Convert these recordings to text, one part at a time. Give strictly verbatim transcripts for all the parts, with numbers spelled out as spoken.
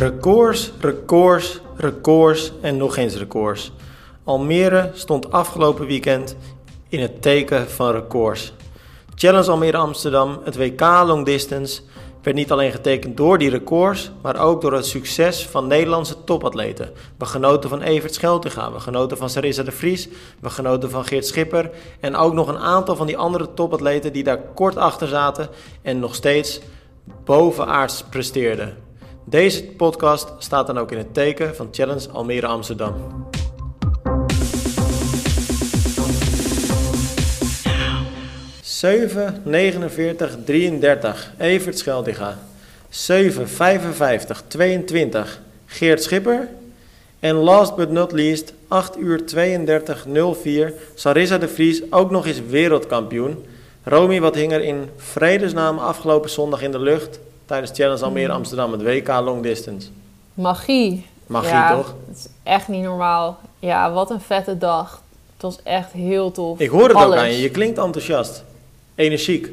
Records, records, records en nog eens records. Almere stond afgelopen weekend in het teken van records. Challenge Almere-Amsterdam, het W K Long Distance, werd niet alleen getekend door die records, maar ook door het succes van Nederlandse topatleten. We genoten van Evert Scheltinga, we genoten van Sarissa de Vries, we genoten van Geert Schipper en ook nog een aantal van die andere topatleten die daar kort achter zaten en nog steeds bovenaards presteerden. Deze podcast staat dan ook in het teken van Challenge Almere-Amsterdam. zeven negenenveertig drieëndertig Evert Scheltinga, zeven vijfenvijftig tweeëntwintig Geert Schipper en last but not least acht uur tweeëndertig nul vier Sarissa de Vries, ook nog eens wereldkampioen. Romy, wat hing er in vredesnaam afgelopen zondag in de lucht tijdens Challenge Almere Amsterdam, het W K Long Distance? Magie. Magie, ja, toch? Het is echt niet normaal. Ja, wat een vette dag. Het was echt heel tof. Ik hoor het Alles. ook aan je. Je klinkt enthousiast. Energiek.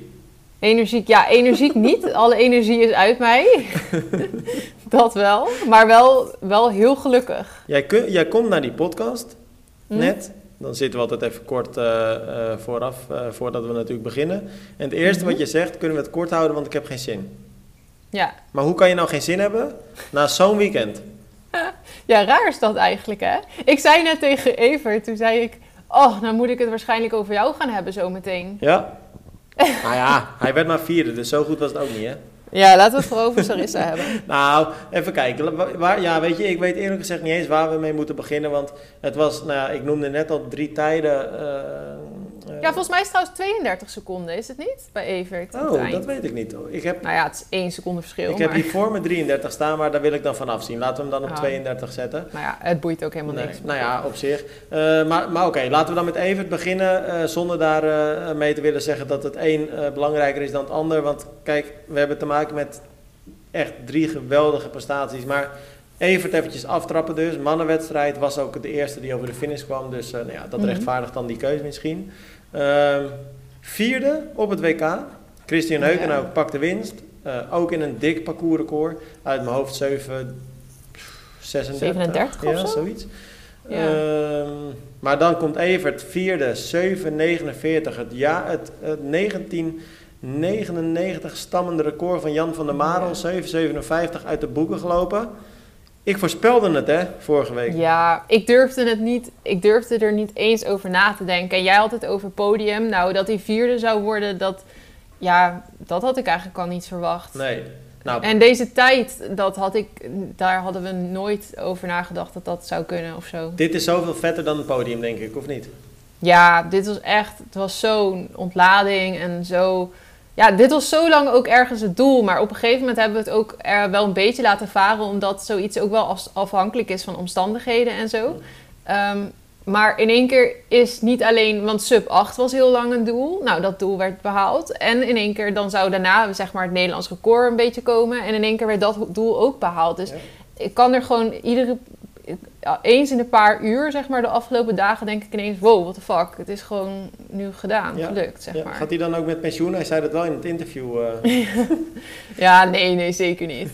Energiek, ja, energiek niet. Alle energie is uit mij. Dat wel. Maar wel, wel heel gelukkig. Jij, kun, jij komt naar die podcast, mm. net. Dan zitten we altijd even kort uh, uh, vooraf, uh, voordat we natuurlijk beginnen. En het eerste mm-hmm. wat je zegt, kunnen we het kort houden, want ik heb geen zin. Ja. Maar hoe kan je nou geen zin hebben na zo'n weekend? Ja, raar is dat eigenlijk, hè? Ik zei net tegen Evert, toen zei ik... Oh, nou moet ik het waarschijnlijk over jou gaan hebben zometeen. Ja. Nou ja, hij werd maar vierde, dus zo goed was het ook niet, hè? Ja, laten we het vooral over Sarissa hebben. Nou, even kijken. Waar, ja, weet je, ik weet eerlijk gezegd niet eens waar we mee moeten beginnen. Want het was, nou ja, ik noemde net al drie tijden... Uh, uh... Ja, volgens mij is het trouwens tweeëndertig seconden, is het niet? Bij Evert. Oh, dat weet ik niet. Ik heb, nou ja, het is één seconde verschil. Ik maar... heb hier voor me drieëndertig staan, maar daar wil ik dan vanaf zien. Laten we hem dan op ah. tweeëndertig zetten. Nou ja, het boeit ook helemaal nee, niks. Nou ja, op zich. Uh, maar maar oké, okay, laten we dan met Evert beginnen. Uh, zonder daar uh, mee te willen zeggen dat het een uh, belangrijker is dan het ander. Want kijk, we hebben te maken met echt drie geweldige prestaties. Maar Evert eventjes aftrappen dus. Mannenwedstrijd was ook de eerste die over de finish kwam. Dus uh, nou ja, dat mm-hmm. rechtvaardigt dan die keuze misschien. Uh, vierde op het W K. Christian Heukenau ja. pakt de winst. Uh, ook in een dik parcoursrecord. Uit mijn hoofd zeven zesendertig ja, of zo? Zoiets. Ja. Uh, maar dan komt Evert vierde, zeven negenenveertig. Het, ja, het, het negentien negenennegentig stammende record van Jan van der Marel, zeven zevenenvijftig uit de boeken gelopen. Ik voorspelde het, hè, vorige week. Ja, ik durfde het niet, ik durfde er niet eens over na te denken. En jij had het over podium. Nou, dat hij vierde zou worden, dat, ja, dat had ik eigenlijk al niet verwacht. Nee. Nou, en deze tijd, dat had ik, daar hadden we nooit over nagedacht dat dat zou kunnen of zo. Dit is zoveel vetter dan het podium, denk ik, of niet? Ja, dit was echt, het was zo'n ontlading en zo... Ja, dit was zo lang ook ergens het doel. Maar op een gegeven moment hebben we het ook er wel een beetje laten varen. Omdat zoiets ook wel afhankelijk is van omstandigheden en zo. Um, maar in één keer is niet alleen... Want sub acht was heel lang een doel. Nou, dat doel werd behaald. En in één keer dan zou daarna zeg maar, het Nederlands record een beetje komen. En in één keer werd dat doel ook behaald. Dus ja. ik kan er gewoon iedere... Eens in een paar uur, zeg maar, de afgelopen dagen denk ik ineens... Wow, what the fuck, het is gewoon nu gedaan, ja. gelukt, zeg ja. maar. Gaat hij dan ook met pensioen? Hij zei dat wel in het interview. Uh... ja, nee, nee, zeker niet.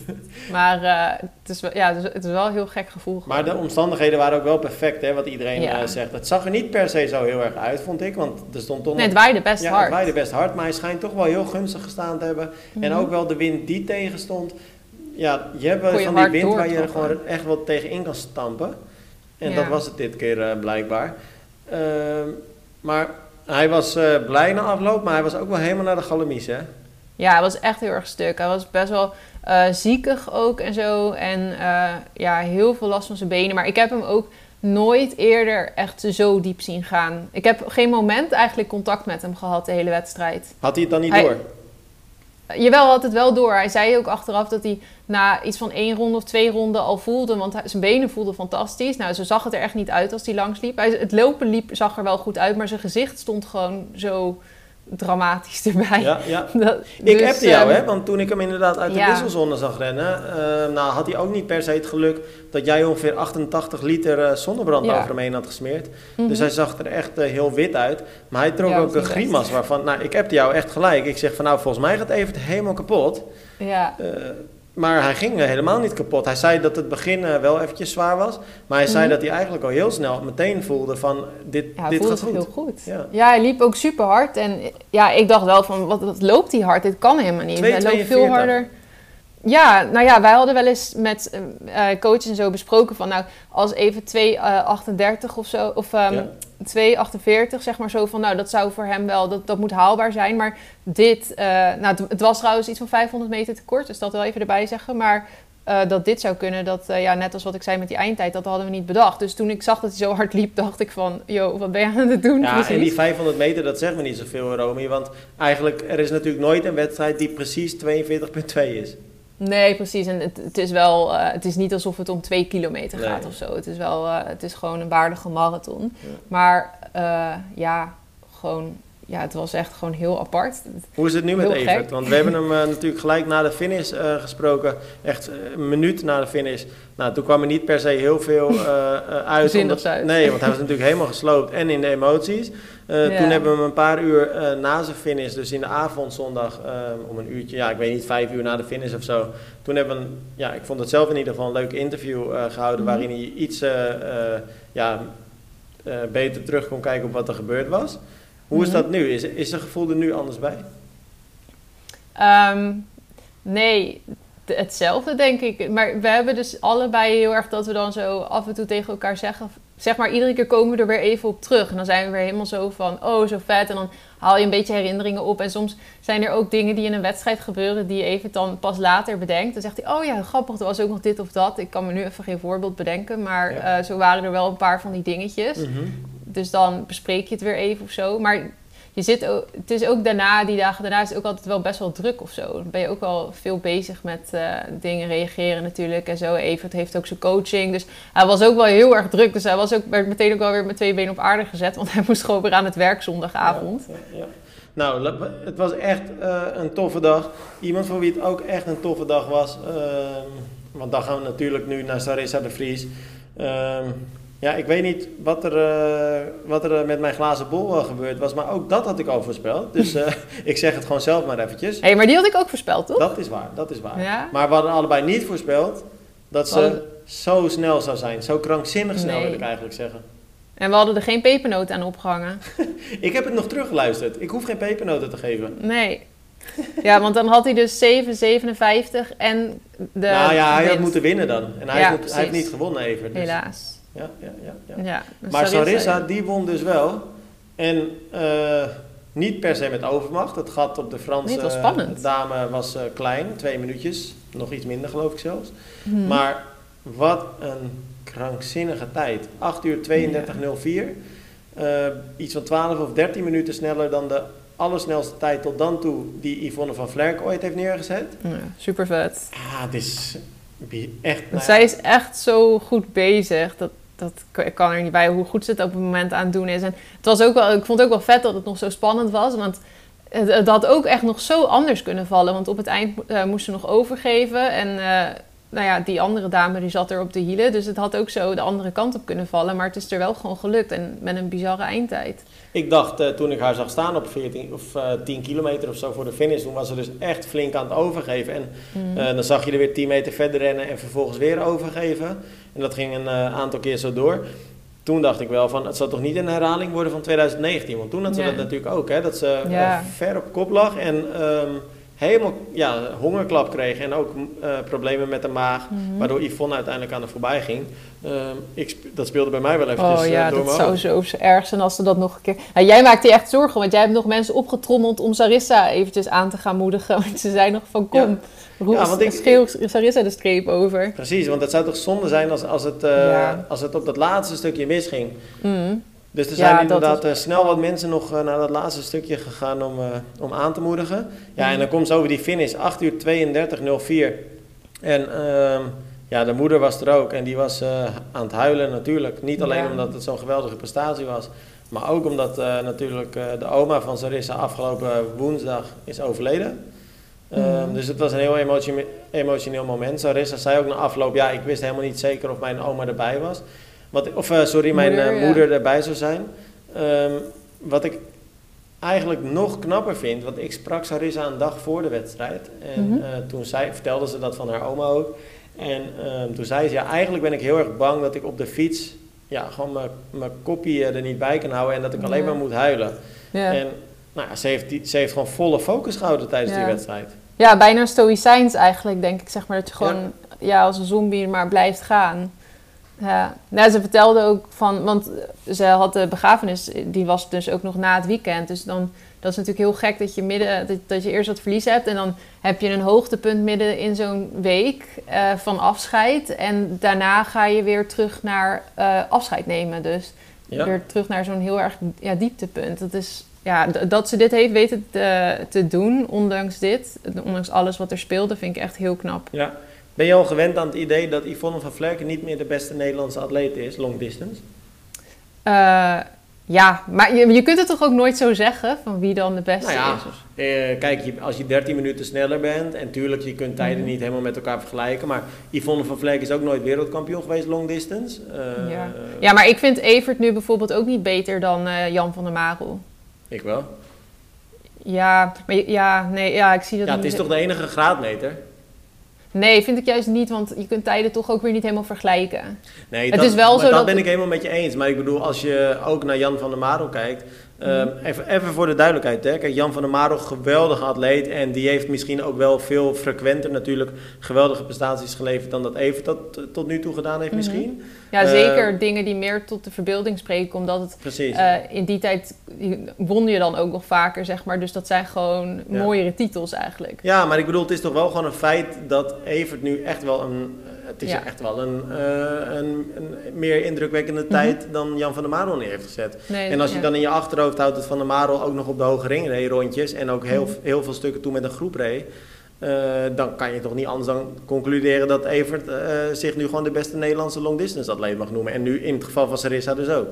Maar uh, het, is wel, ja, het, is, het is wel een heel gek gevoel. Maar gewoon. De omstandigheden waren ook wel perfect, hè, wat iedereen ja. uh, zegt. Het zag er niet per se zo heel erg uit, vond ik. Want er stond toch nee, het waaide best ja, hard. Het waaide best hard, maar hij schijnt toch wel heel gunstig gestaan te hebben. Mm-hmm. En ook wel de wind die tegenstond... Ja, je hebt wel van die wind waar je er gewoon echt wel tegen in kan stampen. En ja. dat was het dit keer uh, blijkbaar. Uh, maar hij was uh, blij na afloop, maar hij was ook wel helemaal naar de galamies, hè? Ja, hij was echt heel erg stuk. Hij was best wel uh, ziekig ook en zo. En uh, ja, heel veel last van zijn benen. Maar ik heb hem ook nooit eerder echt zo diep zien gaan. Ik heb geen moment eigenlijk contact met hem gehad de hele wedstrijd. Had hij het dan niet hij... door? Jawel, had het wel door. Hij zei ook achteraf dat hij na iets van één ronde of twee ronden al voelde. Want zijn benen voelden fantastisch. Nou, zo zag het er echt niet uit als hij langsliep. Hij, het lopen liep, zag er wel goed uit, maar zijn gezicht stond gewoon zo dramatisch erbij. Ja, ja. Dat, ik dus, appte jou, um, hè? Want toen ik hem inderdaad uit de ja. wisselzone zag rennen... Uh, nou, had hij ook niet per se het geluk dat jij ongeveer achtentachtig liter uh, zonnebrand ja. over hem heen had gesmeerd. Mm-hmm. Dus hij zag er echt uh, heel wit uit. Maar hij trok ja, ook een grimas waarvan... Nou, ik appte jou echt gelijk. Ik zeg van, nou, volgens mij gaat even het helemaal kapot. Ja. Uh, Maar hij ging helemaal niet kapot. Hij zei dat het begin wel eventjes zwaar was. Maar hij zei mm-hmm. dat hij eigenlijk al heel snel meteen voelde van dit, ja, dit gaat goed. Heel goed. Ja. ja, hij liep ook super hard. En ja, ik dacht wel van wat, wat loopt hij hard? Dit kan helemaal niet. Hij loopt veel harder. Ja, nou ja, wij hadden wel eens met uh, coaches en zo besproken van nou, als even twee achtendertig of zo, of um, ja. twee achtenveertig zeg maar zo van nou, dat zou voor hem wel, dat, dat moet haalbaar zijn. Maar dit, uh, nou het, het was trouwens iets van vijfhonderd meter te kort, dus dat wel even erbij zeggen. Maar uh, dat dit zou kunnen, dat uh, ja, net als wat ik zei met die eindtijd, dat hadden we niet bedacht. Dus toen ik zag dat hij zo hard liep, dacht ik van, joh, wat ben je aan het doen? Ja, precies. En die vijfhonderd meter, dat zegt me niet zoveel, Romy, want eigenlijk, er is natuurlijk nooit een wedstrijd die precies tweeënveertig komma twee is. Nee, precies. En het, het is wel, uh, het is niet alsof het om twee kilometer gaat nee. of zo. Het is wel, uh, het is gewoon een waardige marathon. Ja. Maar uh, ja, gewoon, ja, het was echt gewoon heel apart. Hoe is het nu heel met Evert? Gek. Want we hebben hem uh, natuurlijk gelijk na de finish uh, gesproken. Echt een minuut na de finish. Nou, toen kwam er niet per se heel veel uh, uit. Zinnig uit. Nee, want hij was natuurlijk helemaal gesloopt en in de emoties. Uh, ja. Toen hebben we hem een paar uur uh, na zijn finish, dus in de avond zondag, um, om een uurtje, ja, ik weet niet, vijf uur na de finish of zo. Toen hebben we, een, ja, ik vond het zelf in ieder geval een leuk interview uh, gehouden, mm-hmm. waarin hij iets uh, uh, ja, uh, beter terug kon kijken op wat er gebeurd was. Hoe mm-hmm. is dat nu? Is, is zijn gevoel er nu anders bij? Um, nee, hetzelfde denk ik. Maar we hebben dus allebei heel erg dat we dan zo af en toe tegen elkaar zeggen... Zeg maar, iedere keer komen we er weer even op terug. En dan zijn we weer helemaal zo van, oh, zo vet. En dan haal je een beetje herinneringen op. En soms zijn er ook dingen die in een wedstrijd gebeuren... die je even dan pas later bedenkt. Dan zegt hij, oh ja, grappig, er was ook nog dit of dat. Ik kan me nu even geen voorbeeld bedenken. Maar ja. uh, zo waren er wel een paar van die dingetjes. Mm-hmm. Dus dan bespreek je het weer even of zo. Maar je zit ook, het is ook daarna, die dagen daarna is het ook altijd wel best wel druk of zo. Dan ben je ook wel veel bezig met uh, dingen reageren natuurlijk en zo. Evert heeft ook zijn coaching, dus hij was ook wel heel erg druk. Dus hij was ook, werd meteen ook wel weer met twee benen op aarde gezet, want hij moest gewoon weer aan het werk zondagavond. Ja, ja, ja. Nou, het was echt uh, een toffe dag. Iemand voor wie het ook echt een toffe dag was, uh, want dan gaan we natuurlijk nu naar Sarissa de Vries. Uh, Ja, ik weet niet wat er, uh, wat er met mijn glazen bol uh, gebeurd was, maar ook dat had ik al voorspeld. Dus uh, ik zeg het gewoon zelf maar eventjes. Hé, hey, maar die had ik ook voorspeld, toch? Dat is waar, dat is waar. Ja? Maar we hadden allebei niet voorspeld dat ze hadden... zo snel zou zijn. Zo krankzinnig snel, nee. wil ik eigenlijk zeggen. En we hadden er geen pepernoot aan opgehangen. Ik heb het nog teruggeluisterd. Ik hoef geen pepernoten te geven. Nee. Ja, want dan had hij dus zeven komma zevenenvijftig en de... Nou ja, hij wint. Had moeten winnen dan. En hij, ja, heeft, hij heeft niet gewonnen even. Dus. Helaas. Ja, ja, ja, ja. ja maar Sarissa, die won dus wel. En uh, niet per se met overmacht. Het gat op de Franse nee, dame was uh, klein. Twee minuutjes. Nog iets minder geloof ik zelfs. Hmm. Maar wat een krankzinnige tijd. acht uur tweeëndertig nul vier. Ja. Uh, iets van twaalf of dertien minuten sneller dan de allersnelste tijd tot dan toe die Yvonne van Vlerken ooit heeft neergezet. Ja, super vet. Ah, het is... Echt, nou ja. Zij is echt zo goed bezig. Dat, dat kan er niet bij hoe goed ze het op het moment aan het doen is. En het was ook wel, ik vond het ook wel vet dat het nog zo spannend was. Want het, het had ook echt nog zo anders kunnen vallen. Want op het eind uh, moest ze nog overgeven. En uh, nou ja, die andere dame die zat er op de hielen. Dus het had ook zo de andere kant op kunnen vallen. Maar het is er wel gewoon gelukt. En met een bizarre eindtijd. Ik dacht uh, toen ik haar zag staan op veertien of tien kilometer of zo voor de finish, toen was ze dus echt flink aan het overgeven. En mm. uh, dan zag je er weer tien meter verder rennen en vervolgens weer overgeven. En dat ging een uh, aantal keer zo door. Toen dacht ik wel van, het zal toch niet een herhaling worden van twintig negentien? Want toen had ze nee. dat natuurlijk ook, hè, dat ze ja. uh, ver op kop lag en um, helemaal ja, hongerklap kreeg. En ook uh, problemen met de maag, mm-hmm. waardoor Yvonne uiteindelijk aan haar voorbij ging. Uh, ik sp- dat speelde bij mij wel eventjes oh, ja, uh, door dat zou zo erg zijn als ze dat nog een keer... Nou, jij maakt je echt zorgen, want jij hebt nog mensen opgetrommeld om Sarissa eventjes aan te gaan moedigen. Want ze zei nog van, kom, ja. roep ja, ik... schreeuw Sarissa de streep over. Precies, want het zou toch zonde zijn als, als, het, uh, ja. als het op dat laatste stukje misging. Mm. Dus er zijn ja, inderdaad is... snel wat mensen nog naar dat laatste stukje gegaan om, uh, om aan te moedigen. Ja, mm. en dan komt ze over die finish, acht uur tweeëndertig nul vier. En... Uh, Ja, de moeder was er ook en die was uh, aan het huilen natuurlijk. Niet alleen ja. omdat het zo'n geweldige prestatie was, maar ook omdat uh, natuurlijk uh, de oma van Sarissa afgelopen woensdag is overleden. Mm. Um, dus het was een heel emotie- emotioneel moment. Sarissa zei ook na afloop, ja, ik wist helemaal niet zeker of mijn oma erbij was. Wat, of uh, sorry, mijn moeder, uh, moeder ja. erbij zou zijn. Um, wat ik eigenlijk nog knapper vind, want ik sprak Sarissa een dag voor de wedstrijd. En mm-hmm. uh, toen zij, vertelde ze dat van haar oma ook. En uh, toen zei ze, ja, eigenlijk ben ik heel erg bang dat ik op de fiets ja, gewoon mijn koppie er niet bij kan houden en dat ik alleen ja. maar moet huilen. Ja. En nou, ze, heeft die, ze heeft gewoon volle focus gehouden tijdens ja. die wedstrijd. Ja, bijna stoïcijns eigenlijk, denk ik. Zeg maar dat je gewoon ja. ja, als een zombie maar blijft gaan. Ja, nou, ze vertelde ook van, want ze had de begrafenis, die was dus ook nog na het weekend. Dus dan, dat is natuurlijk heel gek dat je, midden, dat, dat je eerst wat verlies hebt. En dan heb je een hoogtepunt midden in zo'n week uh, van afscheid. En daarna ga je weer terug naar uh, afscheid nemen. Dus ja. weer terug naar zo'n heel erg ja, dieptepunt. Dat is, ja, d- dat ze dit heeft weten te, te doen, ondanks dit. Ondanks alles wat er speelde, vind ik echt heel knap. Ja. Ben je al gewend aan het idee dat Yvonne van Vlerken niet meer de beste Nederlandse atleet is, long distance? Uh, ja, maar je, je kunt het toch ook nooit zo zeggen van wie dan de beste nou ja, is? Eh, kijk, je, als je dertien minuten sneller bent, en tuurlijk je kunt tijden mm. niet helemaal met elkaar vergelijken, maar Yvonne van Vlerken is ook nooit wereldkampioen geweest long distance. Uh, ja. ja, maar ik vind Evert nu bijvoorbeeld ook niet beter dan uh, Jan van der Marel. Ik wel. Ja, maar ja, nee, ja, ik zie dat... Ja, het is toch de enige graadmeter? Nee, vind ik juist niet, want je kunt tijden toch ook weer niet helemaal vergelijken. Nee, het dat, is wel zo dat, dat ben ik helemaal met je eens. Maar ik bedoel, als je ook naar Jan van der Marel kijkt... Mm. Um, even, even voor de duidelijkheid, hè. Kijk, Jan van der Marel, geweldige atleet... en die heeft misschien ook wel veel frequenter natuurlijk... geweldige prestaties geleverd dan dat Evert dat tot nu toe gedaan heeft mm-hmm. misschien. Ja, zeker uh, dingen die meer tot de verbeelding spreken... omdat het precies. Uh, in die tijd won je dan ook nog vaker, zeg maar. Dus dat zijn gewoon ja. mooiere titels eigenlijk. Ja, maar ik bedoel, het is toch wel gewoon een feit... dat Evert nu echt wel een... Het is ja. echt wel een, uh, een, een meer indrukwekkende mm-hmm. tijd dan Jan van der Marel neer heeft gezet. Nee, en als je ja. dan in je achterhoofd houdt dat Van der Marel ook nog op de hoge ring reed rondjes... en ook heel, mm-hmm. heel veel stukken toe met een groep reed... Uh, dan kan je toch niet anders dan concluderen dat Evert uh, zich nu gewoon de beste Nederlandse long-distance atleet mag noemen. En nu in het geval van Sarissa dus ook.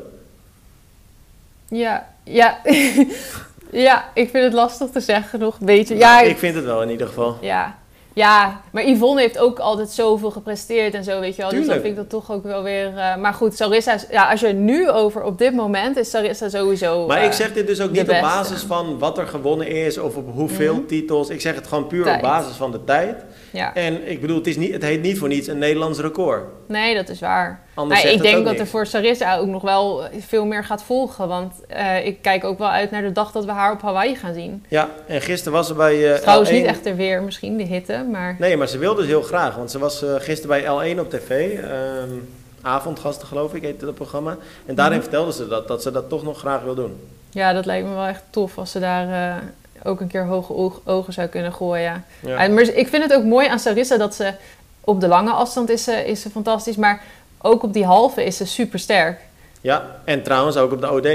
Ja, ja. ja, ik vind het lastig te zeggen nog. Beetje. Ja, ja, ik vind het wel in ieder geval. Ja. Ja, maar Yvonne heeft ook altijd zoveel gepresteerd en zo, weet je wel. Tuurlijk. Dus dan vind ik dat toch ook wel weer... Uh, maar goed, Sarissa, ja, als je er nu over op dit moment, is Sarissa sowieso Maar uh, ik zeg dit dus ook niet beste. Op basis van wat er gewonnen is of op hoeveel mm-hmm. titels. Ik zeg het gewoon puur tijd. Op basis van de tijd. Ja. En ik bedoel, het, is niet, het heet niet voor niets een Nederlands record. Nee, dat is waar. Anders maar ik denk dat niks. Er voor Sarissa ook nog wel veel meer gaat volgen. Want uh, ik kijk ook wel uit naar de dag dat we haar op Hawaii gaan zien. Ja, en gisteren was ze bij uh, Trouwens L één... niet echt er weer, misschien de hitte. Maar... Nee, maar ze wilde dus heel graag. Want ze was uh, gisteren bij L één op tv. Um, Avondgasten, geloof ik, heette dat programma. En daarin mm-hmm. vertelde ze dat, dat ze dat toch nog graag wil doen. Ja, dat lijkt me wel echt tof als ze daar... Uh... ook een keer hoge oog, ogen zou kunnen gooien. Ja. En, maar ik vind het ook mooi aan Sarissa dat ze... op de lange afstand is ze, is ze fantastisch... maar ook op die halve is ze supersterk. Ja, en trouwens ook op de O D.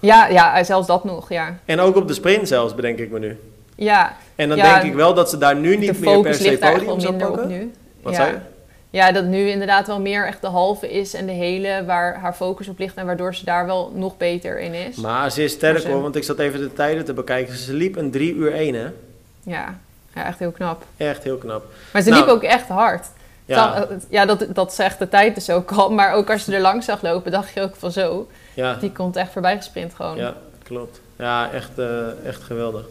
Ja, ja zelfs dat nog, ja. En ook op de sprint zelfs, bedenk ik me nu. Ja. En dan ja, denk ik wel dat ze daar nu niet meer per se podium zou pakken. Nu. Wat ja. zei je? Ja, dat nu inderdaad wel meer echt de halve is en de hele waar haar focus op ligt... en waardoor ze daar wel nog beter in is. Maar ze is sterk ze... hoor, want ik zat even de tijden te bekijken. Ze liep een drie uur één, hè? Ja. ja, echt heel knap. Echt heel knap. Maar ze nou, liep ook echt hard. Ja, ja dat, dat ze echt de tijd dus ook al. Maar ook als je er langs zag lopen, dacht je ook van zo. Ja. Die komt echt voorbij gesprint gewoon. Ja, klopt. Ja, echt, uh, echt geweldig.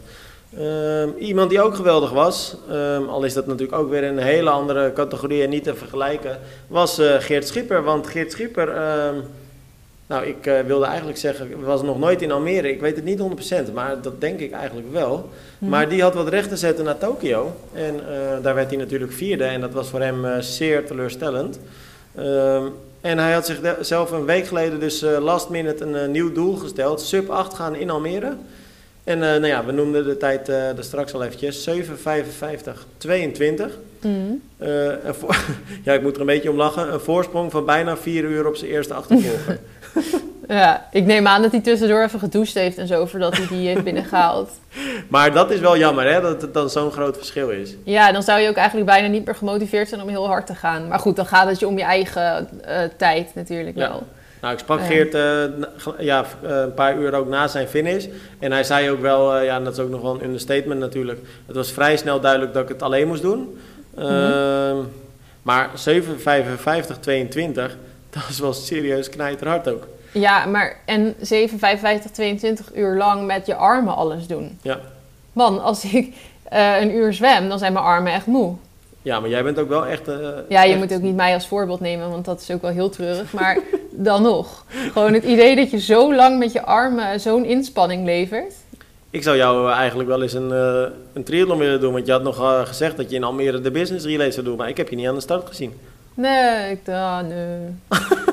Um, iemand die ook geweldig was, um, al is dat natuurlijk ook weer een hele andere categorie en niet te vergelijken, was uh, Geert Schipper. Want Geert Schipper, um, nou ik uh, wilde eigenlijk zeggen, was nog nooit in Almere. Ik weet het niet honderd procent, maar dat denk ik eigenlijk wel. Hmm. Maar die had wat recht te zetten naar Tokio. En uh, daar werd hij natuurlijk vierde en dat was voor hem uh, zeer teleurstellend. Um, en hij had zichzelf een week geleden dus uh, last minute een uh, nieuw doel gesteld. sub acht gaan in Almere. En uh, nou ja, we noemden de tijd uh, er straks al eventjes, zeven vijfenvijftig tweeëntwintig. Mm. Uh, en voor, ja, ik moet er een beetje om lachen. Een voorsprong van bijna vier uur op zijn eerste achtervolger. Ja, ik neem aan dat hij tussendoor even gedoucht heeft en zo, voordat hij die heeft binnengehaald. Maar dat is wel jammer, hè, dat het dan zo'n groot verschil is. Ja, dan zou je ook eigenlijk bijna niet meer gemotiveerd zijn om heel hard te gaan. Maar goed, dan gaat het je om je eigen uh, tijd natuurlijk ja. wel. Nou, ik sprak ja. Geert uh, ja, een paar uur ook na zijn finish. En hij zei ook wel, uh, ja, dat is ook nog wel een understatement natuurlijk. Het was vrij snel duidelijk dat ik het alleen moest doen. Mm-hmm. Uh, maar zeven vijfenvijftig tweeëntwintig, dat is wel serieus knijterhard ook. Ja, maar en zeven, vijfenvijftig, tweeëntwintig uur lang met je armen alles doen. Ja. Man, als ik uh, een uur zwem, dan zijn mijn armen echt moe. Ja, maar jij bent ook wel echt... Uh, ja, je echt... moet ook niet mij als voorbeeld nemen, want dat is ook wel heel treurig. Maar dan nog. Gewoon het idee dat je zo lang met je armen zo'n inspanning levert. Ik zou jou eigenlijk wel eens een, uh, een triathlon willen doen. Want je had nog uh, gezegd dat je in Almere de business relay zou doen. Maar ik heb je niet aan de start gezien. Nee, ik dacht, nee.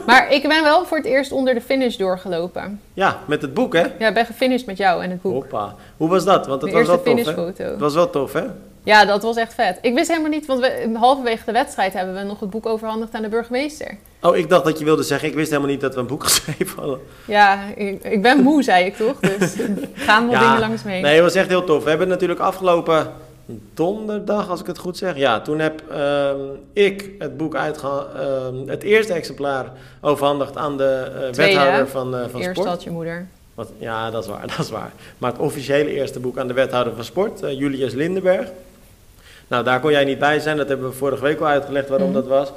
Maar ik ben wel voor het eerst onder de finish doorgelopen. Ja, met het boek, hè? Ja, ik ben gefinished met jou en het boek. Hoppa. Hoe was dat? Want het was wel tof, hè? De eerste finishfoto. Het was wel tof, hè? Ja, dat was echt vet. Ik wist helemaal niet, want we, halverwege de wedstrijd hebben we nog het boek overhandigd aan de burgemeester. Oh, ik dacht dat je wilde zeggen, ik wist helemaal niet dat we een boek geschreven hadden. Ja, ik, ik ben moe, zei ik toch? Dus gaan wel ja, dingen langs mee. Nee, het was echt heel tof. We hebben natuurlijk afgelopen donderdag, als ik het goed zeg. Ja, toen heb uh, ik het boek uitgehaald, uh, het eerste exemplaar overhandigd aan de uh, Tweede, wethouder van, uh, van eerst sport. Eerst had je moeder. Wat, ja, dat is waar, dat is waar. Maar het officiële eerste boek aan de wethouder van sport, uh, Julius Lindenberg. Nou, daar kon jij niet bij zijn. Dat hebben we vorige week al uitgelegd waarom mm. dat was. Uh,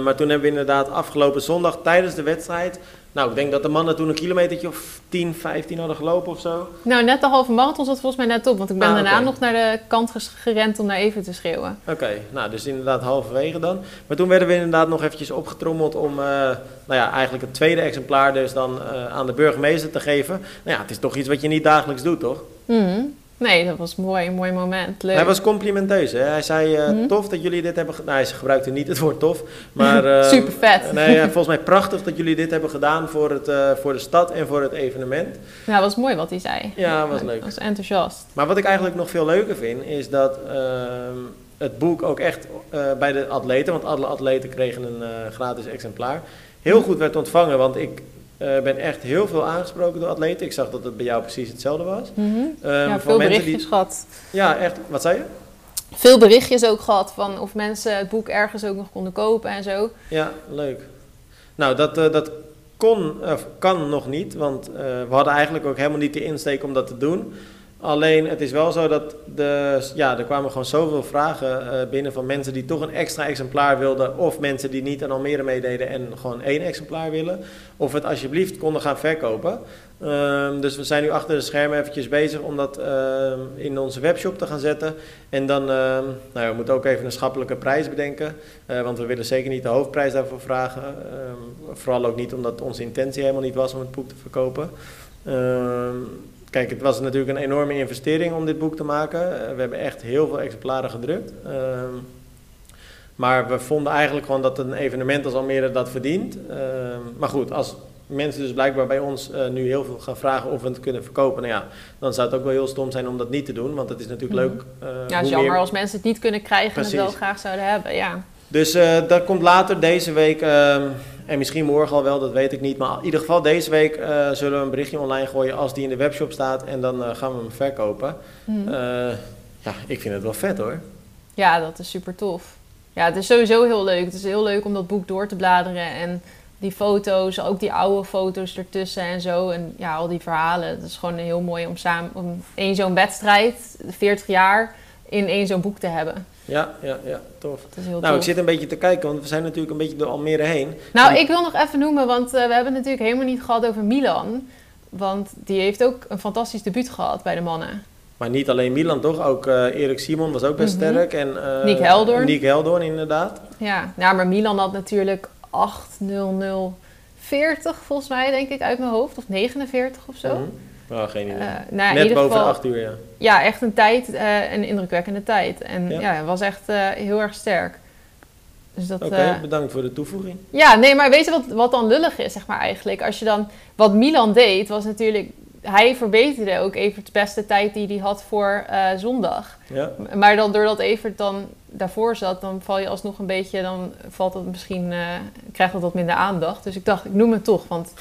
maar toen hebben we inderdaad afgelopen zondag tijdens de wedstrijd... Nou, ik denk dat de mannen toen een kilometertje of tien, vijftien hadden gelopen of zo. Nou, net de halve marathon zat volgens mij net op. Want ik ben ah, daarna okay. nog naar de kant gerend om naar even te schreeuwen. Oké, okay, nou dus inderdaad halverwege dan. Maar toen werden we inderdaad nog eventjes opgetrommeld om... Uh, nou ja, eigenlijk het tweede exemplaar dus dan uh, aan de burgemeester te geven. Nou ja, het is toch iets wat je niet dagelijks doet, toch? Mm. Nee, dat was mooi, een mooi moment. Leuk. Hij was complimenteus. Hè? Hij zei, uh, mm-hmm. tof dat jullie dit hebben gedaan. Nou, hij gebruikte niet het woord tof. Maar, uh, super vet. Nee, uh, volgens mij prachtig dat jullie dit hebben gedaan voor, het, uh, voor de stad en voor het evenement. Ja, dat was mooi wat hij zei. Ja, was leuk. Hij was enthousiast. Maar wat ik eigenlijk nog veel leuker vind, is dat uh, het boek ook echt uh, bij de atleten, want alle atleten kregen een uh, gratis exemplaar, heel goed werd ontvangen, want ik... Ik uh, ben echt heel veel aangesproken door atleten. Ik zag dat het bij jou precies hetzelfde was. Mm-hmm. Um, ja, veel berichtjes die... gehad. Ja, echt. Wat zei je? Veel berichtjes ook gehad van of mensen het boek ergens ook nog konden kopen en zo. Ja, leuk. Nou, dat, uh, dat kon, uh, kan nog niet, want uh, we hadden eigenlijk ook helemaal niet de insteek om dat te doen. Alleen, het is wel zo dat de, ja, er kwamen gewoon zoveel vragen uh, binnen van mensen die toch een extra exemplaar wilden. Of mensen die niet aan Almere meededen en gewoon één exemplaar willen. Of het alsjeblieft konden gaan verkopen. Um, dus we zijn nu achter de schermen eventjes bezig om dat um, in onze webshop te gaan zetten. En dan, um, nou ja, we moeten ook even een schappelijke prijs bedenken. Uh, want we willen zeker niet de hoofdprijs daarvoor vragen. Um, vooral ook niet omdat onze intentie helemaal niet was om het boek te verkopen. Um, Kijk, het was natuurlijk een enorme investering om dit boek te maken. We hebben echt heel veel exemplaren gedrukt. Um, maar we vonden eigenlijk gewoon dat een evenement als Almere dat verdient. Um, maar goed, als mensen dus blijkbaar bij ons uh, nu heel veel gaan vragen of we het kunnen verkopen... Nou ja, dan zou het ook wel heel stom zijn om dat niet te doen, want het is natuurlijk mm-hmm. leuk. Uh, ja, het is jammer meer... als mensen het niet kunnen krijgen Precies. en het wel graag zouden hebben, ja. Dus uh, dat komt later deze week... Uh, En misschien morgen al wel, dat weet ik niet. Maar in ieder geval deze week uh, zullen we een berichtje online gooien als die in de webshop staat. En dan uh, gaan we hem verkopen. Mm. Uh, ja, ik vind het wel vet hoor. Ja, dat is super tof. Ja, het is sowieso heel leuk. Het is heel leuk om dat boek door te bladeren. En die foto's, ook die oude foto's ertussen en zo. En ja, al die verhalen. Het is gewoon heel mooi om samen om één zo'n wedstrijd, veertig jaar, in één zo'n boek te hebben. Ja, ja, ja, tof. Nou, tof. Ik zit een beetje te kijken, want we zijn natuurlijk een beetje door Almere heen. Nou, en... ik wil nog even noemen, want uh, we hebben natuurlijk helemaal niet gehad over Milan. Want die heeft ook een fantastisch debuut gehad bij de mannen. Maar niet alleen Milan, toch? Ook uh, Erik Simon was ook best mm-hmm. sterk. En uh, Niek Heldoorn. Niek Heldoorn, inderdaad. Ja, nou, maar Milan had natuurlijk acht nul nul veertig volgens mij, denk ik, uit mijn hoofd. Of negenenveertig of zo. Mm-hmm. Oh, geen idee. Uh, nou, Net boven geval, de acht uur, ja. Ja, echt een tijd, uh, een indrukwekkende tijd. En ja, ja het was echt uh, heel erg sterk. Dus Oké, okay, uh, bedankt voor de toevoeging. Ja, nee, maar weet je wat, wat dan lullig is, zeg maar eigenlijk? Als je dan, wat Milan deed, was natuurlijk... Hij verbeterde ook Evert de beste tijd die hij had voor uh, zondag. Ja. Maar dan doordat Evert dan daarvoor zat, dan val je alsnog een beetje... Dan valt dat misschien, uh, krijgt dat wat minder aandacht. Dus ik dacht, ik noem het toch. Want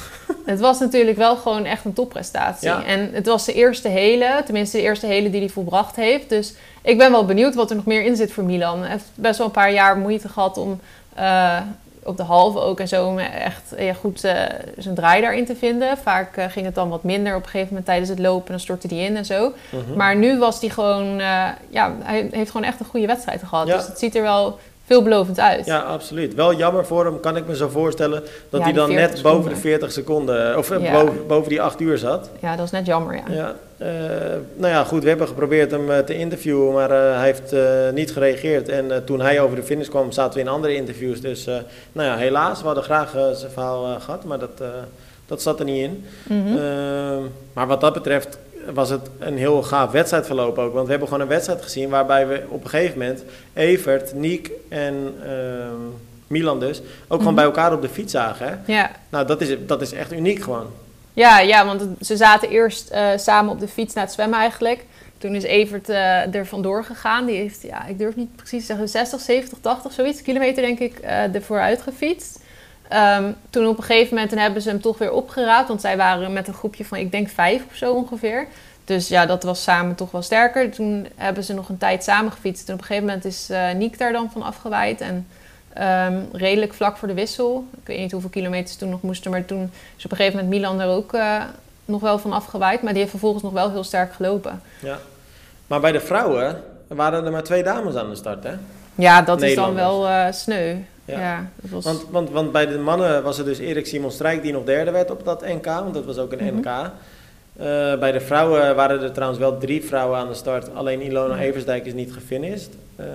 het was natuurlijk wel gewoon echt een topprestatie. Ja. En het was de eerste hele, tenminste de eerste hele die hij volbracht heeft. Dus ik ben wel benieuwd wat er nog meer in zit voor Milan. Hij heeft best wel een paar jaar moeite gehad om... Uh, op de halve ook en zo, om echt ja, goed uh, zijn draai daarin te vinden. Vaak uh, ging het dan wat minder op een gegeven moment tijdens het lopen, dan stortte die in en zo. Mm-hmm. Maar nu was die gewoon, uh, ja, hij heeft gewoon echt een goede wedstrijd gehad. Ja. Dus het ziet er wel veelbelovend uit. Ja, absoluut. Wel jammer voor hem, kan ik me zo voorstellen, dat ja, hij dan net seconden. boven de veertig seconden, of ja. boven, boven die acht uur zat. Ja, dat is net jammer, ja. ja. Uh, nou ja, goed, we hebben geprobeerd hem uh, te interviewen, maar uh, hij heeft uh, niet gereageerd. En uh, toen hij over de finish kwam, zaten we in andere interviews. Dus uh, nou ja, helaas, we hadden graag uh, zijn verhaal uh, gehad, maar dat, uh, dat zat er niet in. Mm-hmm. uh, maar wat dat betreft was het een heel gaaf wedstrijdverloop ook. Want we hebben gewoon een wedstrijd gezien waarbij we op een gegeven moment Evert, Niek en uh, Milan dus ook mm-hmm. gewoon bij elkaar op de fiets zagen. Hè? Ja. Nou, dat is, dat is echt uniek gewoon. Ja, ja, want ze zaten eerst uh, samen op de fiets naar het zwemmen eigenlijk. Toen is Evert uh, er vandoor gegaan. Die heeft, ja, ik durf niet precies te zeggen, zestig, zeventig, tachtig, zoiets kilometer denk ik, uh, ervoor uitgefietst. Um, toen op een gegeven moment toen hebben ze hem toch weer opgeraapt. Want zij waren met een groepje van, ik denk vijf of zo ongeveer. Dus ja, dat was samen toch wel sterker. Toen hebben ze nog een tijd samen gefietst. En op een gegeven moment is uh, Niek daar dan van afgewaaid. En Um, redelijk vlak voor de wissel. Ik weet niet hoeveel kilometers toen nog moesten, maar toen is op een gegeven moment Milan er ook uh, nog wel van afgewaaid. Maar die heeft vervolgens nog wel heel sterk gelopen. Ja. Maar bij de vrouwen waren er maar twee dames aan de start, hè? Ja, dat is dan wel uh, sneu. Ja. Ja, dat was... want, want, want bij de mannen was het dus Erik Simon Strijk die nog derde werd op dat N K, want dat was ook een mm-hmm. N K. Uh, bij de vrouwen waren er trouwens wel drie vrouwen aan de start. Alleen Ilona mm-hmm. Eversdijk is niet gefinished. Uh,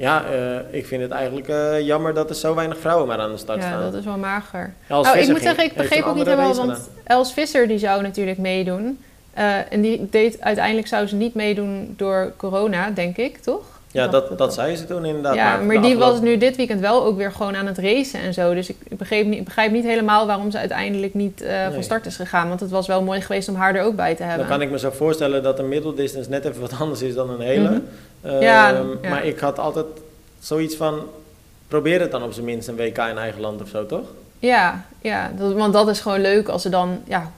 Ja, uh, ik vind het eigenlijk uh, jammer dat er zo weinig vrouwen maar aan de start ja, staan. Ja, dat is wel mager. Els oh, Visser ik moet zeggen, ik begreep ook niet helemaal, want Els Visser die zou natuurlijk meedoen. Uh, en die deed, uiteindelijk zou ze niet meedoen door corona, denk ik, toch? Ja, dat, dat, dat zei ze toen inderdaad. Ja, maar, maar die afgelopen... was nu dit weekend wel ook weer gewoon aan het racen en zo. Dus ik begrijp niet, begrijp niet helemaal waarom ze uiteindelijk niet uh, nee. van start is gegaan. Want het was wel mooi geweest om haar er ook bij te hebben. Dan kan ik me zo voorstellen dat een middeldistance net even wat anders is dan een hele. Mm-hmm. Uh, ja, ja. Maar ik had altijd zoiets van, probeer het dan op zijn minst een W K in eigen land of zo, toch? Ja, ja dat, want dat is gewoon leuk als ze dan, ja,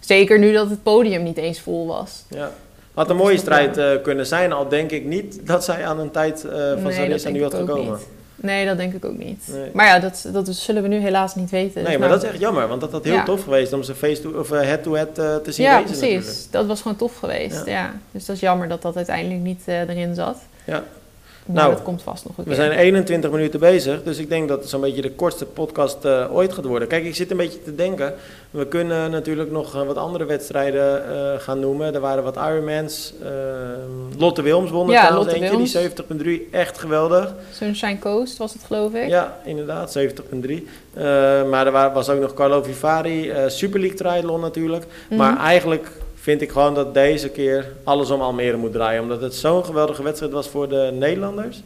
zeker nu dat het podium niet eens vol was. Ja. Had een mooie strijd uh, kunnen zijn, al denk ik niet dat zij aan een tijd uh, van nee, Sarissa nu had gekomen. Niet. Nee, dat denk ik ook niet. Nee. Maar ja, dat, dat zullen we nu helaas niet weten. Nee, dus maar nou, dat is echt jammer, want dat had heel ja. tof geweest om ze face-to- of head-to-head uh, te zien ja, racen. Ja, precies. Natuurlijk. Dat was gewoon tof geweest, ja. ja. Dus dat is jammer dat dat uiteindelijk niet uh, erin zat. Ja. Maar nou, dat komt vast nog een keer. We zijn eenentwintig minuten bezig, dus ik denk dat het zo'n beetje de kortste podcast uh, ooit gaat worden. Kijk, ik zit een beetje te denken. We kunnen natuurlijk nog wat andere wedstrijden uh, gaan noemen. Er waren wat Ironmans. Uh, Lotte Wilms won er ja, trouwens Lotte eentje, Wilms. Die zeventig komma drie, echt geweldig. Sunshine Coast was het, geloof ik. Ja, inderdaad, zeventig komma drie. Uh, maar er was ook nog Carlo Vivari, uh, Super League Triathlon natuurlijk. Mm-hmm. Maar eigenlijk... vind ik gewoon dat deze keer alles om Almere moet draaien. Omdat het zo'n geweldige wedstrijd was voor de Nederlanders.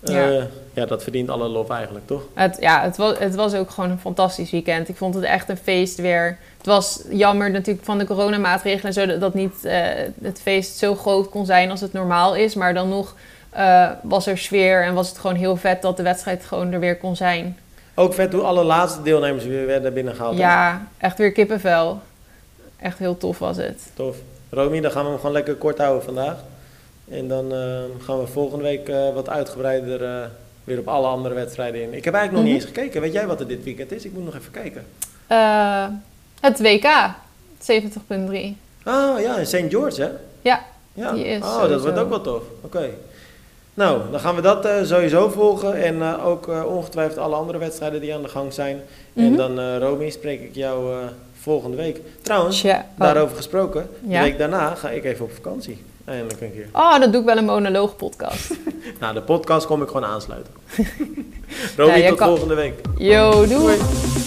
Ja, uh, ja dat verdient alle lof eigenlijk, toch? Het, ja, het was, het was ook gewoon een fantastisch weekend. Ik vond het echt een feest weer. Het was jammer natuurlijk van de coronamaatregelen en zo... dat, dat niet uh, het feest zo groot kon zijn als het normaal is. Maar dan nog uh, was er sfeer en was het gewoon heel vet... dat de wedstrijd gewoon er weer kon zijn. Ook vet hoe alle laatste deelnemers weer werden binnengehaald. Ja, hè? Echt weer kippenvel. Echt heel tof was het. Tof. Romy, dan gaan we hem gewoon lekker kort houden vandaag. En dan uh, gaan we volgende week uh, wat uitgebreider uh, weer op alle andere wedstrijden in. Ik heb eigenlijk nog mm-hmm. niet eens gekeken. Weet jij wat er dit weekend is? Ik moet nog even kijken. Uh, het W K. zeventig komma drie. Ah ja, in Saint George, hè? Ja, ja. Die is oh, sowieso. Dat wordt ook wel tof. Oké. Okay. Nou, dan gaan we dat uh, sowieso volgen. En uh, ook uh, ongetwijfeld alle andere wedstrijden die aan de gang zijn. Mm-hmm. En dan, uh, Romy, spreek ik jou... Uh, volgende week. Trouwens, ja. oh. daarover gesproken, de ja. week daarna ga ik even op vakantie. Eindelijk een keer. Oh, dat doe ik wel een monoloogpodcast. Nou, de podcast kom ik gewoon aansluiten. Romy, ja, tot kan... volgende week. Yo, doei. doei.